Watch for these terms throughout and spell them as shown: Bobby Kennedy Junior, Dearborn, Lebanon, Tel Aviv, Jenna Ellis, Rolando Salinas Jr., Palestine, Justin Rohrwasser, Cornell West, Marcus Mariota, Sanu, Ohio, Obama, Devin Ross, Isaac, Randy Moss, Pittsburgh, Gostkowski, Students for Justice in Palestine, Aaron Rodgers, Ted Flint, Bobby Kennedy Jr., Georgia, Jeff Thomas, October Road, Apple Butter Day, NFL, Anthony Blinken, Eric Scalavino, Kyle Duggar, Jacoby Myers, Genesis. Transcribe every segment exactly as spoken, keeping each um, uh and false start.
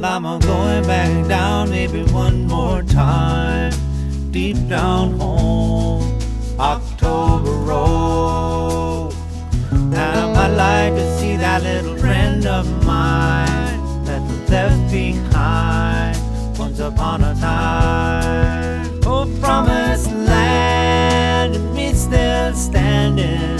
llama going back down maybe one more time. Deep down home, October Road. Now I'd like to see that little friend of mine that was left behind once upon a time. Oh, promised land, if it's still standing,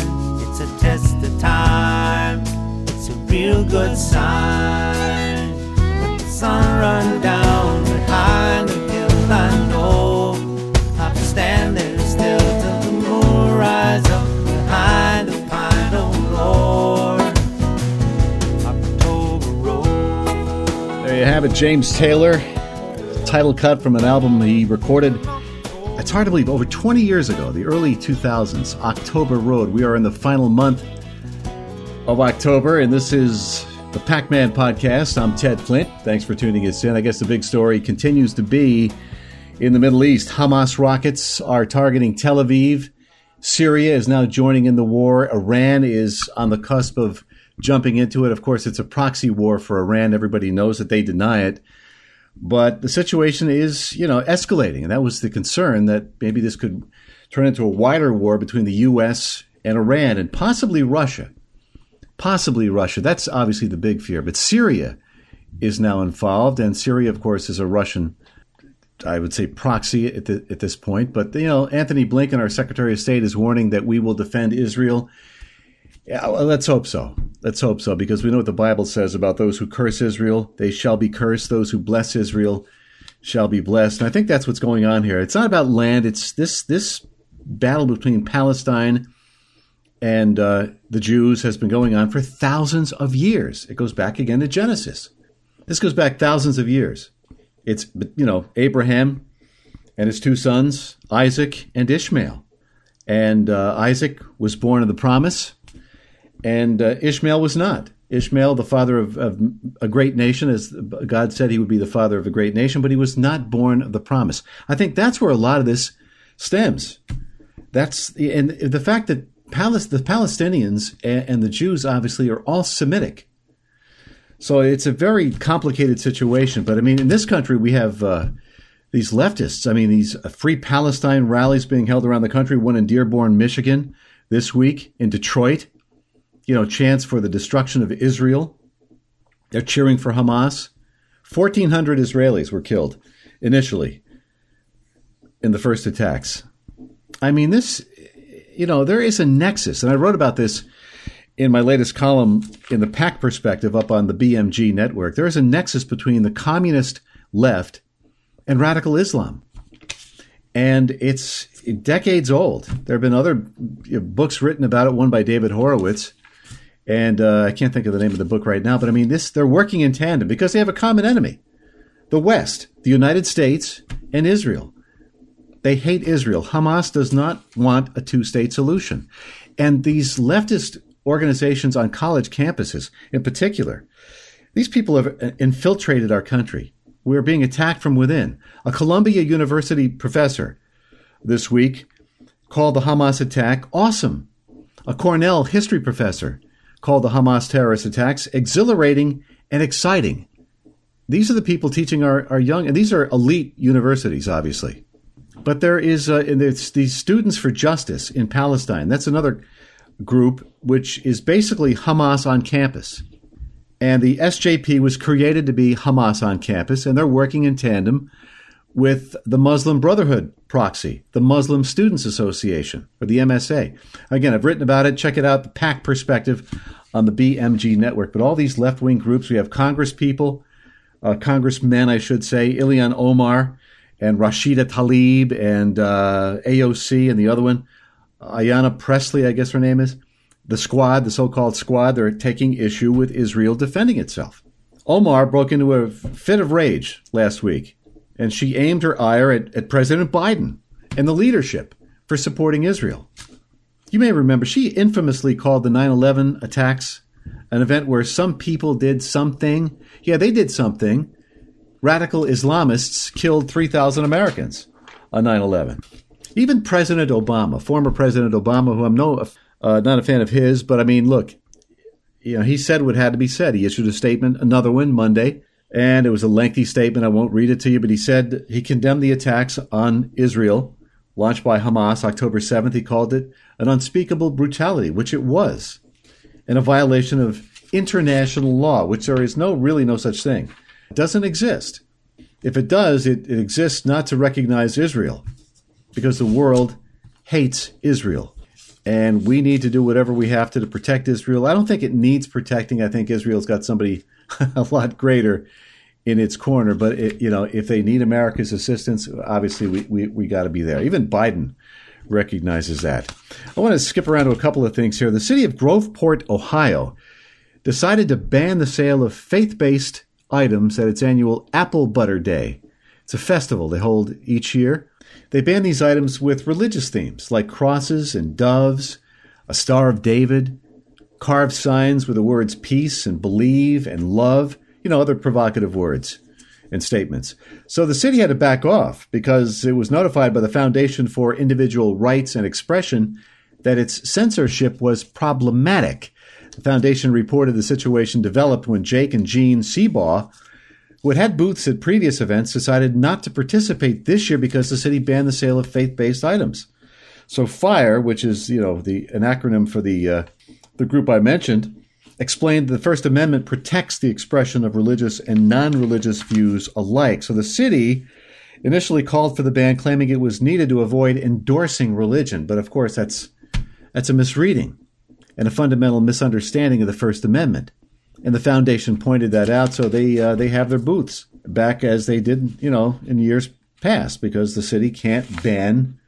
it's a test of time. It's a real good sign. Let the sun run down behind the hill, I know I'll stand there still till the moon rises up behind the pine, oh Lord. October Road. There you have it, James Taylor. Title cut from an album he recorded, it's hard to believe, over twenty years ago, the early two thousands, October Road. We are in the final month of October, and this is the Pac-Man Podcast. I'm Ted Flint. Thanks for tuning us in. I guess the big story continues to be in the Middle East. Hamas rockets are targeting Tel Aviv. Syria is now joining in the war. Iran is on the cusp of jumping into it. Of course, it's a proxy war for Iran. Everybody knows that they deny it. But the situation is, you know, escalating. And that was the concern, that maybe this could turn into a wider war between the U S and Iran and possibly Russia. Possibly Russia. That's obviously the big fear. But Syria is now involved. And Syria, of course, is a Russian, I would say, proxy at, the, at this point. But, you know, Anthony Blinken, our Secretary of State, is warning that we will defend Israel. Yeah, well, let's hope so. Let's hope so, because we know what the Bible says about those who curse Israel. They shall be cursed. Those who bless Israel shall be blessed. And I think that's what's going on here. It's not about land. It's this this battle between Palestine and uh, the Jews has been going on for thousands of years. It goes back again to Genesis. This goes back thousands of years. It's, you know, Abraham and his two sons, Isaac and Ishmael. And uh, Isaac was born of the promise. And uh, Ishmael was not. Ishmael, the father of, of a great nation, as God said he would be the father of a great nation, but he was not born of the promise. I think that's where a lot of this stems. That's and the fact that Palis, the Palestinians and, and the Jews, obviously, are all Semitic. So it's a very complicated situation. But, I mean, in this country, we have uh, these leftists. I mean, these Free Palestine rallies being held around the country, one in Dearborn, Michigan, this week, in Detroit. You know, chants for the destruction of Israel. They're cheering for Hamas. fourteen hundred Israelis were killed initially in the first attacks. I mean, this, you know, there is a nexus. And I wrote about this in my latest column in the PAC perspective up on the B M G Network. There is a nexus between the communist left and radical Islam. And it's decades old. There have been other books written about it, one by David Horowitz. And uh, I can't think of the name of the book right now, but I mean, this they're working in tandem because they have a common enemy, the West, the United States, and Israel. They hate Israel. Hamas does not want a two-state solution. And these leftist organizations on college campuses in particular, these people have infiltrated our country. We're being attacked from within. A Columbia University professor this week called the Hamas attack awesome. A Cornell history professor called the Hamas terrorist attacks exhilarating and exciting. These are the people teaching our, our young, and these are elite universities, obviously. But there is uh, and it's these Students for Justice in Palestine. That's another group, which is basically Hamas on campus. And the S J P was created to be Hamas on campus, and they're working in tandem with the Muslim Brotherhood proxy, the Muslim Students Association, or the M S A. Again, I've written about it. Check it out, the PAC perspective on the B M G Network. But all these left-wing groups, we have Congress people, uh, congressmen, I should say, Ilhan Omar and Rashida Tlaib and uh, A O C and the other one, Ayanna Pressley, I guess her name is, the squad, the so-called squad, they're taking issue with Israel defending itself. Omar broke into a fit of rage last week. And she aimed her ire at, at President Biden and the leadership for supporting Israel. You may remember she infamously called the nine eleven attacks an event where some people did something. Yeah, they did something. Radical Islamists killed three thousand Americans on nine eleven. Even President Obama, former President Obama, who I'm no, uh, not a fan of his, but I mean, look, you know, he said what had to be said. He issued a statement, another one Monday, And it was a lengthy statement. I won't read it to you, but he said he condemned the attacks on Israel launched by Hamas October seventh. He called it an unspeakable brutality, which it was, and a violation of international law, which there is no really no such thing. It doesn't exist. If it does, it, it exists not to recognize Israel, because the world hates Israel. And we need to do whatever we have to to protect Israel. I don't think it needs protecting. I think Israel's got somebody a lot greater in its corner. But, it, you know, if they need America's assistance, obviously we, we, we got to be there. Even Biden recognizes that. I want to skip around to a couple of things here. The city of Groveport, Ohio, decided to ban the sale of faith-based items at its annual Apple Butter Day. It's a festival they hold each year. They ban these items with religious themes like crosses and doves, a Star of David, carved signs with the words peace and believe and love, you know, other provocative words and statements. So the city had to back off because it was notified by the Foundation for Individual Rights and Expression that its censorship was problematic. The foundation reported the situation developed when Jake and Jean Seabaugh, who had had booths at previous events, decided not to participate this year because the city banned the sale of faith-based items. So FIRE, which is, you know, the an acronym for the uh, the group I mentioned, explained the First Amendment protects the expression of religious and non-religious views alike. So the city initially called for the ban, claiming it was needed to avoid endorsing religion. But, of course, that's that's a misreading and a fundamental misunderstanding of the First Amendment. And the foundation pointed that out, so they uh, they have their booths back as they did, you know, in years past, because the city can't ban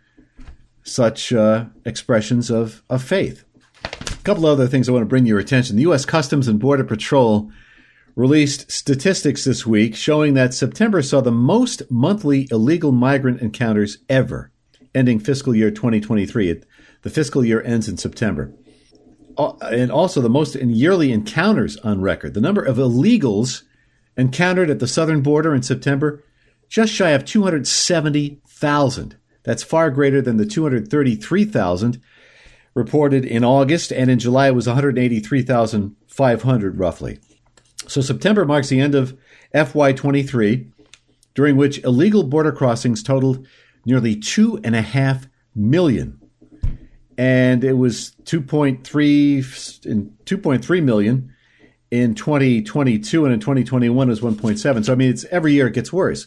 such uh, expressions of, of faith. A couple other things I want to bring to your attention. The U S Customs and Border Patrol released statistics this week showing that September saw the most monthly illegal migrant encounters ever, ending fiscal year twenty twenty-three. It, the fiscal year ends in September. And also the most in yearly encounters on record. The number of illegals encountered at the southern border in September, just shy of two hundred seventy thousand. That's far greater than the two hundred thirty-three thousand reported in August. And in July, it was one hundred eighty-three thousand five hundred, roughly. So September marks the end of F Y twenty-three, during which illegal border crossings totaled nearly two and a half million. And it was two point three million in twenty twenty-two, and in twenty twenty-one it was one point seven. So, I mean, it's every year it gets worse.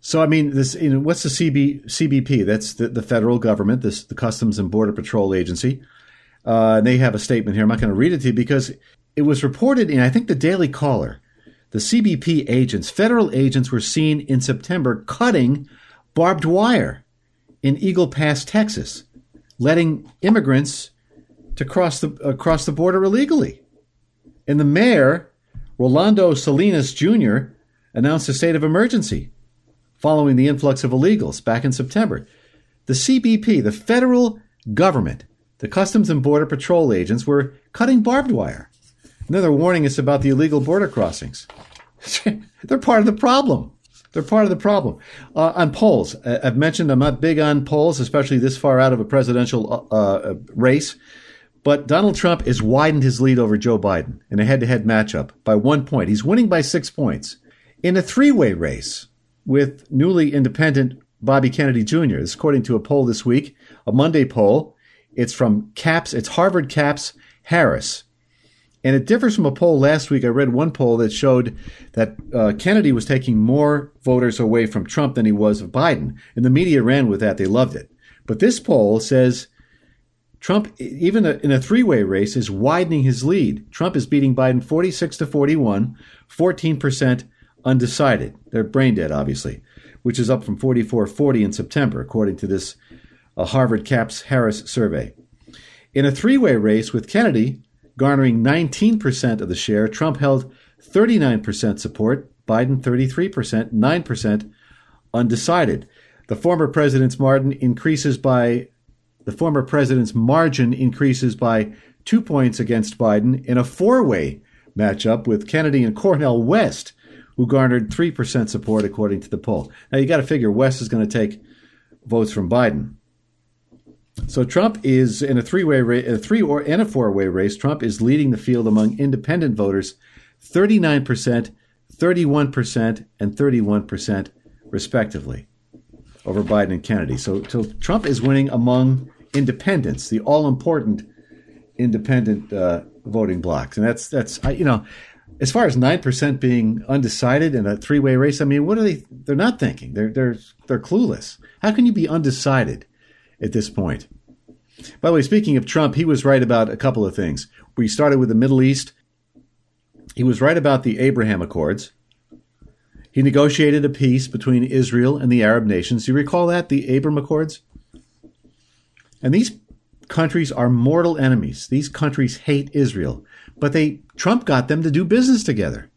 So, I mean, this, you know, what's the C B, C B P? That's the, the federal government, this, the Customs and Border Patrol agency. Uh, they have a statement here. I'm not going to read it to you because it was reported in, I think, the Daily Caller. The C B P agents, federal agents, were seen in September cutting barbed wire in Eagle Pass, Texas, letting immigrants to cross the across the border illegally. And the mayor, Rolando Salinas Junior, announced a state of emergency following the influx of illegals back in September. The C B P, the federal government, the Customs and Border Patrol agents were cutting barbed wire. Another warning is about the illegal border crossings. They're part of the problem. They're part of the problem. Uh, on polls, I've mentioned I'm not big on polls, especially this far out of a presidential uh, race. But Donald Trump has widened his lead over Joe Biden in a head-to-head matchup by one point. He's winning by six points in a three-way race with newly independent Bobby Kennedy Junior This is according to a poll this week, a Monday poll. It's from Caps. It's Harvard Caps Harris. And it differs from a poll last week. I read one poll that showed that uh, Kennedy was taking more voters away from Trump than he was of Biden. And the media ran with that. They loved it. But this poll says Trump, even in a three-way race, is widening his lead. Trump is beating Biden forty-six to forty-one, fourteen percent undecided. They're brain dead, obviously, which is up from forty-four forty in September, according to this uh, Harvard Caps Harris survey. In a three-way race with Kennedy garnering nineteen percent of the share, Trump held thirty-nine percent support, Biden thirty-three percent, nine percent undecided. The former president's margin increases by the former president's margin increases by two points against Biden in a four-way matchup with Kennedy and Cornell West, who garnered three percent support according to the poll. Now you got to figure West is going to take votes from Biden. So Trump is in a three-way race, a three or and a four-way race. Trump is leading the field among independent voters, thirty-nine percent, thirty-one percent and thirty-one percent respectively over Biden and Kennedy. So, so Trump is winning among independents, the all-important independent uh, voting blocs. And that's, that's I, you know, as far as nine percent being undecided in a three-way race, I mean, what are they? They're not thinking. They're, they're, they're clueless. How can you be undecided at this point? By the way, speaking of Trump, he was right about a couple of things. We started with the Middle East. He was right about the Abraham Accords. He negotiated a peace between Israel and the Arab nations. Do you recall that, the Abraham Accords? And these countries are mortal enemies. These countries hate Israel. But they Trump got them to do business together.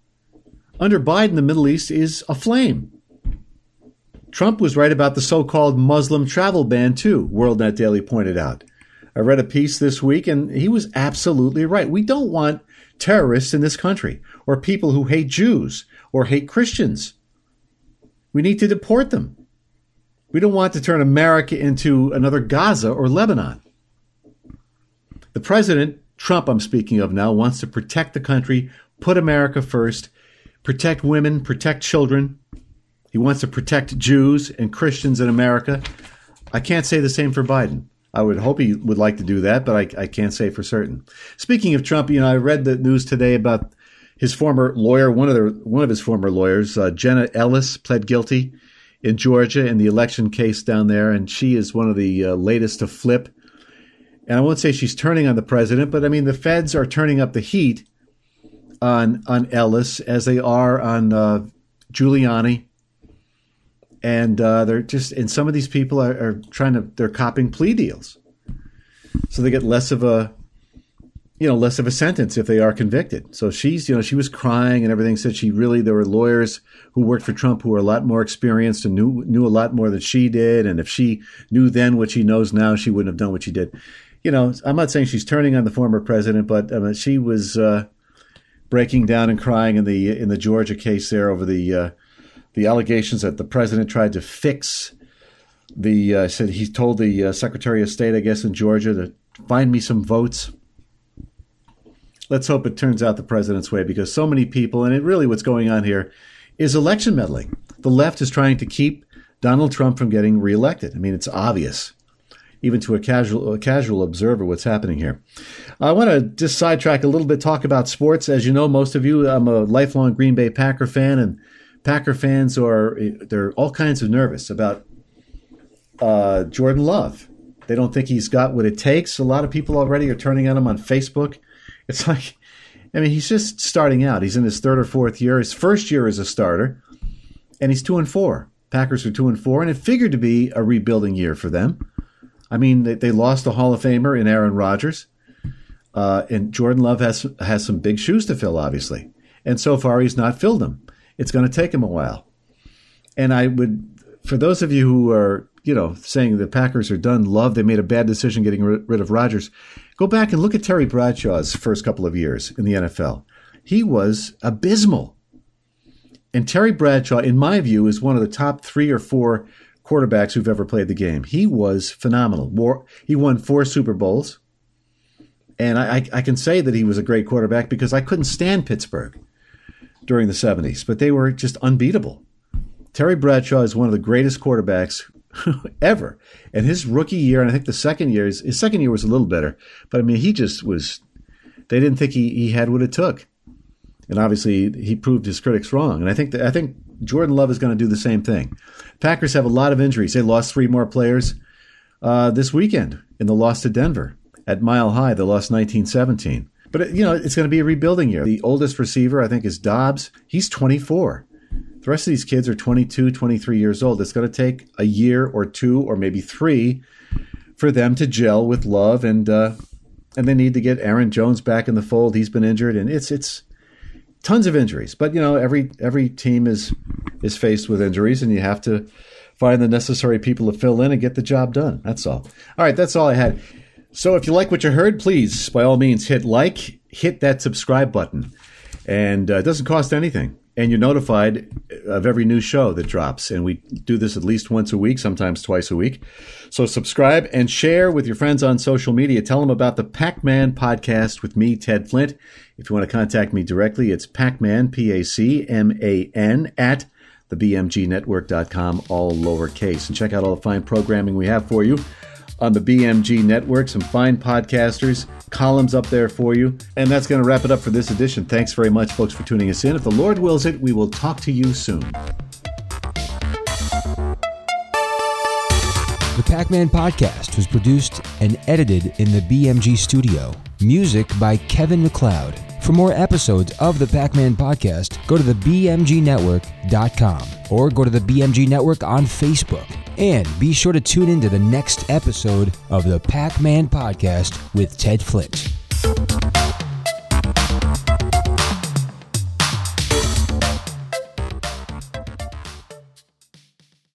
Under Biden, the Middle East is aflame. Trump was right about the so-called Muslim travel ban, too, WorldNet Daily pointed out. I read a piece this week, and he was absolutely right. We don't want terrorists in this country or people who hate Jews or hate Christians. We need to deport them. We don't want to turn America into another Gaza or Lebanon. The president, Trump I'm speaking of now, wants to protect the country, put America first, protect women, protect children. He wants to protect Jews and Christians in America. I can't say the same for Biden. I would hope he would like to do that, but I, I can't say for certain. Speaking of Trump, you know, I read the news today about his former lawyer, one of the one of his former lawyers, uh, Jenna Ellis, pled guilty in Georgia in the election case down there, and she is one of the uh, latest to flip. And I won't say she's turning on the president, but I mean the feds are turning up the heat on on Ellis as they are on uh, Giuliani. And uh, they're just, and some of these people are, are trying to, they're copying plea deals. So they get less of a, you know, less of a sentence if they are convicted. So she's, you know, she was crying and everything, said she really, there were lawyers who worked for Trump who were a lot more experienced and knew, knew a lot more than she did. And if she knew then what she knows now, she wouldn't have done what she did. You know, I'm not saying she's turning on the former president, but I mean, she was uh, breaking down and crying in the, in the Georgia case there over the, uh, the allegations that the president tried to fix the uh, said he told the uh, Secretary of State, I guess, in Georgia to find me some votes. Let's hope it turns out the president's way, because so many people, and it really what's going on here is election meddling. The left is trying to keep Donald Trump from getting reelected. I mean, it's obvious, even to a casual a casual observer, what's happening here. I want to just sidetrack a little bit, talk about sports. As you know, most of you, I'm a lifelong Green Bay Packer fan, and Packer fans are, they're all kinds of nervous about uh, Jordan Love. They don't think he's got what it takes. A lot of people already are turning on him on Facebook. It's like, I mean, he's just starting out. He's in his third or fourth year. His first year as a starter, and he's two and four. Packers are two and four, and it figured to be a rebuilding year for them. I mean, they, they lost the Hall of Famer in Aaron Rodgers, uh, and Jordan Love has has some big shoes to fill, obviously. And so far, he's not filled them. It's going to take him a while. And I would, for those of you who are, you know, saying the Packers are done, Love, they made a bad decision getting rid of Rodgers, go back and look at Terry Bradshaw's first couple of years in the N F L. He was abysmal. And Terry Bradshaw, in my view, is one of the top three or four quarterbacks who've ever played the game. He was phenomenal. More, he won four Super Bowls. And I, I can say that he was a great quarterback because I couldn't stand Pittsburgh during the seventies, but they were just unbeatable. Terry Bradshaw is one of the greatest quarterbacks ever. And his rookie year, and I think the second year, is, his second year was a little better, but I mean, he just was, they didn't think he, he had what it took. And obviously he proved his critics wrong. And I think that, I think Jordan Love is going to do the same thing. Packers have a lot of injuries. They lost three more players uh, this weekend in the loss to Denver at Mile High. They lost nineteen seventeen. But, you know, it's going to be a rebuilding year. The oldest receiver, I think, is Dobbs. He's twenty-four. The rest of these kids are twenty-two, twenty-three years old. It's going to take a year or two or maybe three for them to gel with Love. And uh, and they need to get Aaron Jones back in the fold. He's been injured. And it's it's tons of injuries. But, you know, every every team is is faced with injuries, and you have to find the necessary people to fill in and get the job done. That's all. All right, that's all I had. So if you like what you heard, please, by all means, hit like, hit that subscribe button. And uh, it doesn't cost anything. and you're notified of every new show that drops. And we do this at least once a week, sometimes twice a week. So subscribe and share with your friends on social media. Tell them about the Pac-Man Podcast with me, Ted Flint. If you want to contact me directly, it's Pac-Man, P A C M A N, at the B M G network dot com, all lowercase. And check out all the fine programming we have for you on the B M G Network, some fine podcasters, columns up there for you. And that's going to wrap it up for this edition. Thanks very much, folks, for tuning us in. If the Lord wills it, we will talk to you soon. The Pac-Man Podcast was produced and edited in the B M G studio. Music by Kevin MacLeod. For more episodes of the Pac-Man Podcast, go to the B M G network dot com or go to the B M G Network on Facebook. And be sure to tune in to the next episode of the Pac-Man Podcast with Ted Flint.